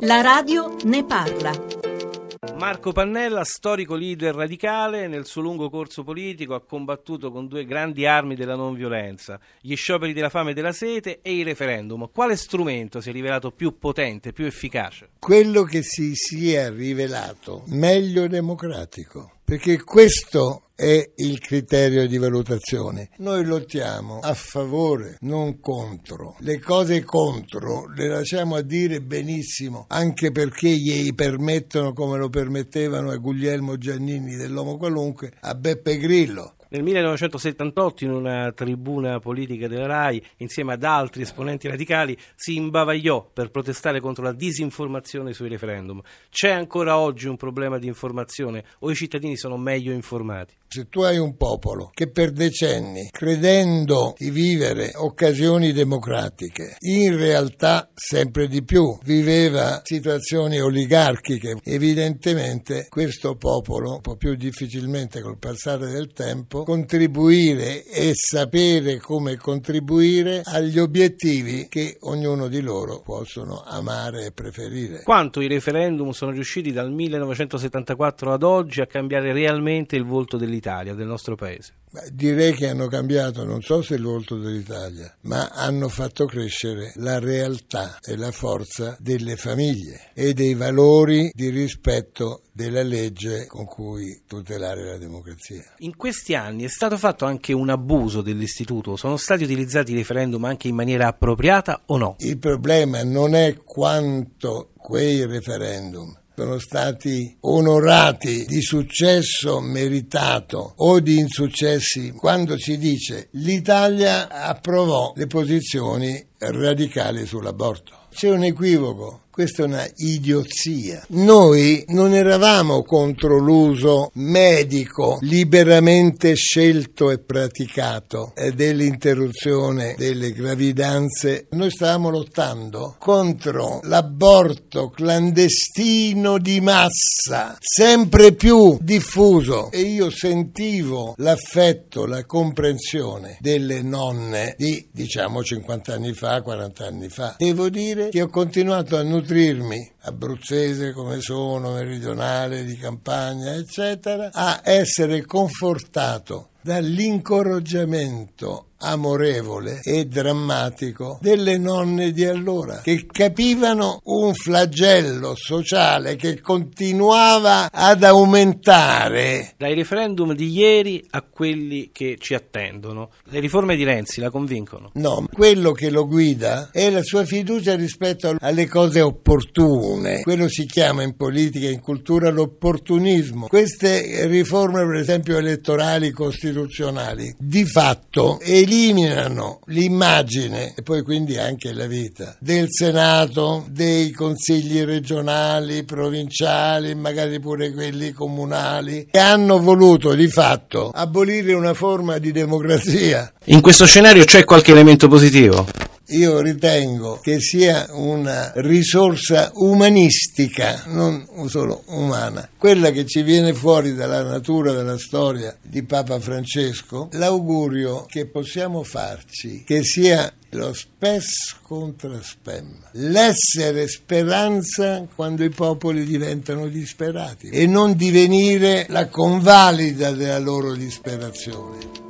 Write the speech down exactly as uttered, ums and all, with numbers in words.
La radio ne parla. Marco Pannella, storico leader radicale, nel suo lungo corso politico ha combattuto con due grandi armi della non violenza, gli scioperi della fame e della sete e il referendum. Quale strumento si è rivelato più potente, più efficace? Quello che si sia rivelato meglio democratico, perché questo è il criterio di valutazione. Noi lottiamo a favore, non contro. Le cose contro le lasciamo a dire benissimo, anche perché gli permettono, come lo permettevano a Guglielmo Giannini dell'Uomo Qualunque, a Beppe Grillo. Nel millenovecentosettantotto, in una tribuna politica della RAI, insieme ad altri esponenti radicali, si imbavagliò per protestare contro la disinformazione sui referendum. C'è ancora oggi un problema di informazione o i cittadini sono meglio informati? Se tu hai un popolo che per decenni, credendo di vivere occasioni democratiche, in realtà sempre di più viveva situazioni oligarchiche, evidentemente questo popolo, un po' più difficilmente col passare del tempo, contribuire e sapere come contribuire agli obiettivi che ognuno di loro possono amare e preferire. Quanto i referendum sono riusciti dal millenovecentosettantaquattro ad oggi a cambiare realmente il volto dell'Italia, del nostro paese? Beh, direi che hanno cambiato, non so se il volto dell'Italia, ma hanno fatto crescere la realtà e la forza delle famiglie e dei valori di rispetto della legge con cui tutelare la democrazia. In questi anni è stato fatto anche un abuso dell'istituto? Sono stati utilizzati i referendum anche in maniera appropriata o no? Il problema non è quanto quei referendum sono stati onorati di successo meritato o di insuccessi. Quando si dice l'Italia approvò le posizioni radicali sull'aborto, c'è un equivoco. Questa è una idiozia. Noi non eravamo contro l'uso medico liberamente scelto e praticato dell'interruzione delle gravidanze. Noi stavamo lottando contro l'aborto clandestino di massa, sempre più diffuso. E io sentivo l'affetto, la comprensione delle nonne di, diciamo, cinquanta anni fa, quaranta anni fa. Devo dire che ho continuato a nutrire abruzzese come sono, meridionale, di campagna, eccetera, a essere confortato dall'incoraggiamento amorevole e drammatico delle nonne di allora, che capivano un flagello sociale che continuava ad aumentare. Dai referendum di ieri a quelli che ci attendono, le riforme di Renzi la convincono? No, quello che lo guida è la sua fiducia rispetto alle cose opportune. Quello si chiama in politica e in cultura l'opportunismo. Queste riforme, per esempio elettorali, costituzionali, di fatto eliminano l'immagine e poi quindi anche la vita del Senato, dei consigli regionali, provinciali, magari pure quelli comunali, che hanno voluto di fatto abolire una forma di democrazia. In questo scenario c'è qualche elemento positivo? Io ritengo che sia una risorsa umanistica, non solo umana, quella che ci viene fuori dalla natura della storia di Papa Francesco. L'augurio che possiamo farci che sia lo spes contra spem, l'essere speranza quando i popoli diventano disperati e non divenire la convalida della loro disperazione.